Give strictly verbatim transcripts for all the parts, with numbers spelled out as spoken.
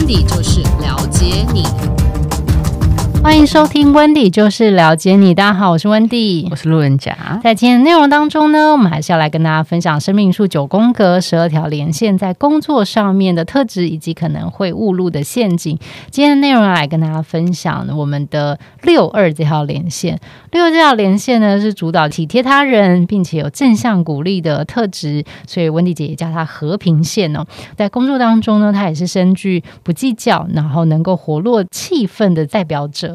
Wendy 就是了解你。欢迎收听 Wendy 就是了解你，大家好，我是 Wendy， 我是路人甲。在今天的内容当中呢，我们还是要来跟大家分享生命树九宫格十二条连线在工作上面的特质，以及可能会误入的陷阱。今天的内容要来跟大家分享我们的六二这条连线。六二这条连线呢是主导体贴他人，并且有正向鼓励的特质，所以 Wendy 姐也叫它和平线哦。在工作当中呢，它也是深具不计较，然后能够活络气氛的代表者。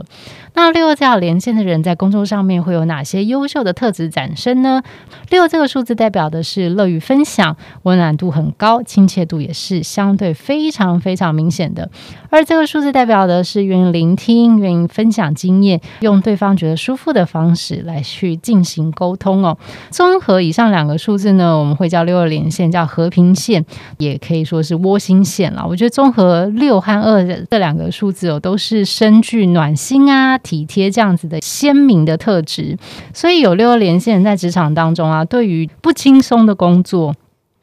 那六二这条连线的人在工作上面会有哪些优秀的特质产生呢？六这个数字代表的是乐于分享，温暖度很高，亲切度也是相对非常非常明显的。二这个数字代表的是愿意聆听，愿意分享经验，用对方觉得舒服的方式来去进行沟通哦。综合以上两个数字呢，我们会叫六二连线叫和平线，也可以说是窝心线啦。我觉得综合六和二这两个数字哦，都是深具暖心心啊、体贴这样子的鲜明的特质，所以有六二连线在职场当中啊，对于不轻松的工作，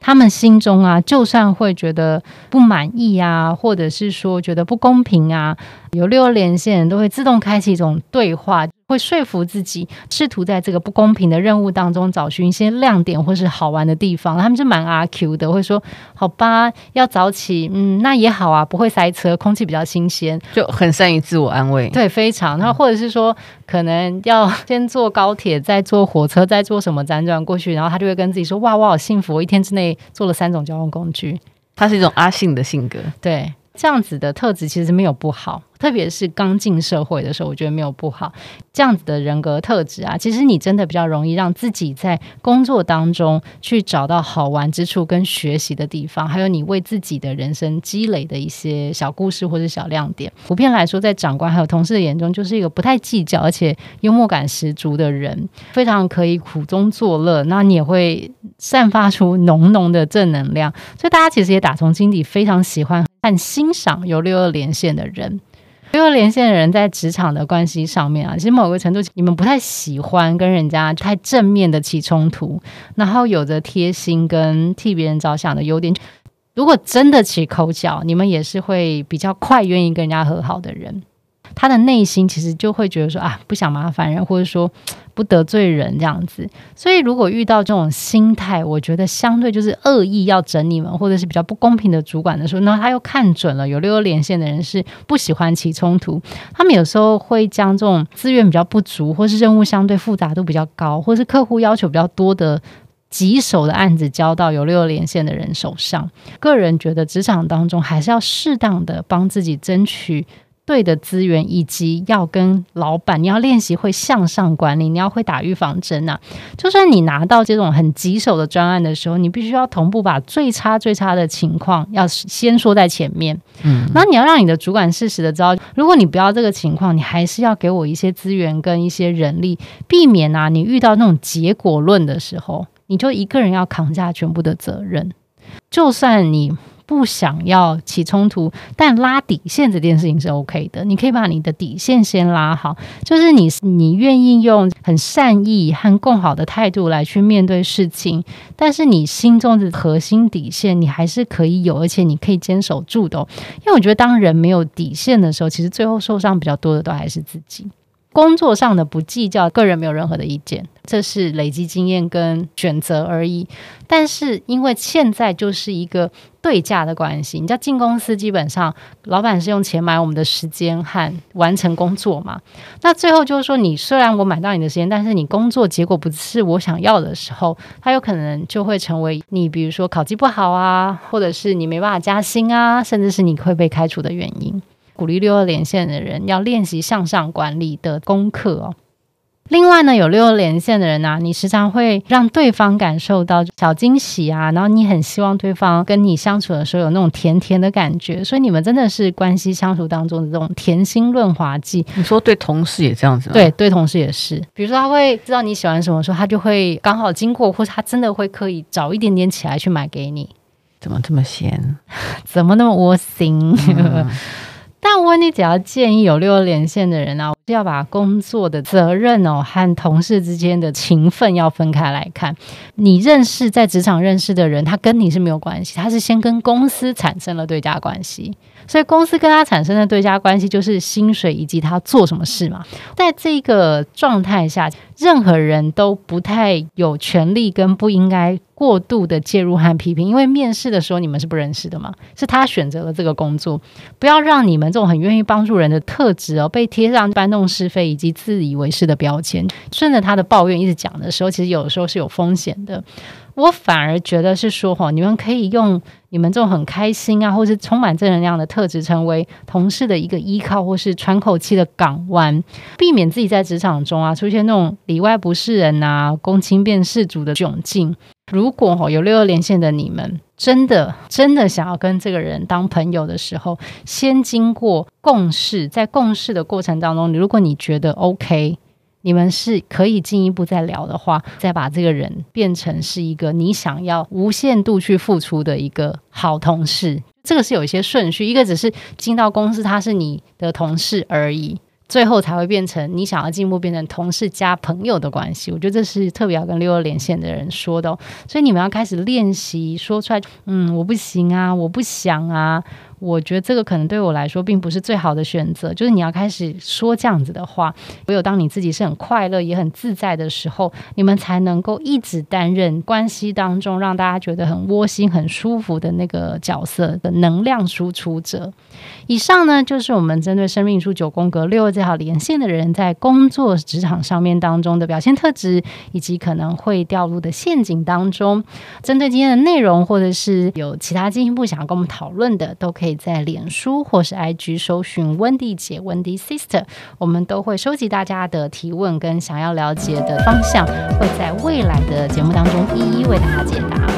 他们心中啊，就算会觉得不满意啊，或者是说觉得不公平啊，有六二连线都会自动开启一种对话，会说服自己，试图在这个不公平的任务当中找寻一些亮点或是好玩的地方。他们是蛮阿 Q 的，会说好吧，要早起，嗯，那也好啊，不会塞车，空气比较新鲜，就很善于自我安慰。对，非常。然后或者是说，可能要先坐高铁，再坐火车，再坐什么辗转过去，然后他就会跟自己说：“哇，我好幸福，我一天之内坐了三种交通工具。”他是一种阿信的性格。对，这样子的特质其实没有不好，特别是刚进社会的时候，我觉得没有不好。这样子的人格特质啊，其实你真的比较容易让自己在工作当中去找到好玩之处跟学习的地方，还有你为自己的人生积累的一些小故事或是小亮点。普遍来说，在长官还有同事的眼中，就是一个不太计较而且幽默感十足的人，非常可以苦中作乐，那你也会散发出浓浓的正能量。所以大家其实也打从心底非常喜欢和欣赏有六二连线的人。六二连线的人在职场的关系上面啊，其实某个程度你们不太喜欢跟人家太正面的起冲突，然后有着贴心跟替别人着想的优点。如果真的起口角，你们也是会比较快愿意跟人家和好的人。他的内心其实就会觉得说啊，不想麻烦人，或者说不得罪人这样子。所以如果遇到这种心态，我觉得相对就是恶意要整你们，或者是比较不公平的主管的时候，那他又看准了有六二连线的人是不喜欢起冲突，他们有时候会将这种资源比较不足，或是任务相对复杂度比较高，或是客户要求比较多的棘手的案子交到有六二连线的人手上。个人觉得职场当中还是要适当的帮自己争取对的资源，以及要跟老板，你要练习会向上管理，你要会打预防针啊。就算你拿到这种很棘手的专案的时候，你必须要同步把最差最差的情况要先说在前面，嗯，然后你要让你的主管适时的知道，如果你不要这个情况，你还是要给我一些资源跟一些人力，避免啊你遇到那种结果论的时候，你就一个人要扛下全部的责任。就算你不想要起冲突，但拉底线这件事情是 OK 的，你可以把你的底线先拉好，就是你你愿意用很善意和共好的态度来去面对事情，但是你心中的核心底线你还是可以有，而且你可以坚守住的哦。因为我觉得当人没有底线的时候，其实最后受伤比较多的都还是自己。工作上的不计较，个人没有任何的意见，这是累积经验跟选择而已。但是因为现在就是一个对价的关系，你知道进公司基本上老板是用钱买我们的时间和完成工作嘛，那最后就是说你虽然我买到你的时间，但是你工作结果不是我想要的时候，它有可能就会成为你比如说考绩不好啊，或者是你没办法加薪啊，甚至是你会被开除的原因。鼓励六二连线的人要练习向上管理的功课哦。另外呢，有六二连线的人啊，你时常会让对方感受到小惊喜啊，然后你很希望对方跟你相处的时候有那种甜甜的感觉，所以你们真的是关系相处当中的这种甜心润滑剂。你说对同事也这样子吗？对，对同事也是。比如说他会知道你喜欢什么时候，他就会刚好经过，或者他真的会刻意找一点点起来去买给你。怎么这么咸？怎么那么窝心？嗯但温妮姐要建议有六二连线的人啊，要把工作的责任哦和同事之间的情分要分开来看。你认识在职场认识的人，他跟你是没有关系，他是先跟公司产生了对价关系，所以公司跟他产生的对价关系就是薪水以及他做什么事嘛。在这个状态下，任何人都不太有权利跟不应该过度的介入和批评，因为面试的时候你们是不认识的嘛，是他选择了这个工作。不要让你们这种很愿意帮助人的特质哦被贴上搬弄是非以及自以为是的标签。顺着他的抱怨一直讲的时候，其实有的时候是有风险的。我反而觉得是说你们可以用你们这种很开心啊或是充满正能量的特质成为同事的一个依靠或是喘口气的港湾，避免自己在职场中啊出现那种里外不是人啊公亲变事主的窘境。如果有六二连线的你们真的真的想要跟这个人当朋友的时候，先经过共识，在共识的过程当中，如果你觉得 OK，你们是可以进一步再聊的话，再把这个人变成是一个你想要无限度去付出的一个好同事。这个是有一些顺序，一个只是进到公司他是你的同事而已，最后才会变成你想要进一步变成同事加朋友的关系。我觉得这是特别要跟六二连线的人说的哦。所以你们要开始练习说出来，嗯，我不行啊，我不想啊，我觉得这个可能对我来说并不是最好的选择，就是你要开始说这样子的话。唯有当你自己是很快乐也很自在的时候，你们才能够一直担任关系当中让大家觉得很窝心很舒服的那个角色的能量输出者。以上呢就是我们针对生命树九宫格六二这条连线的人在工作职场上面当中的表现特质以及可能会掉入的陷阱当中。针对今天的内容或者是有其他进一步想要跟我们讨论的，都可以在脸书或是 I G 搜寻温蒂姐 Wendy Sister， 我们都会收集大家的提问跟想要了解的方向，会在未来的节目当中一一为大家解答。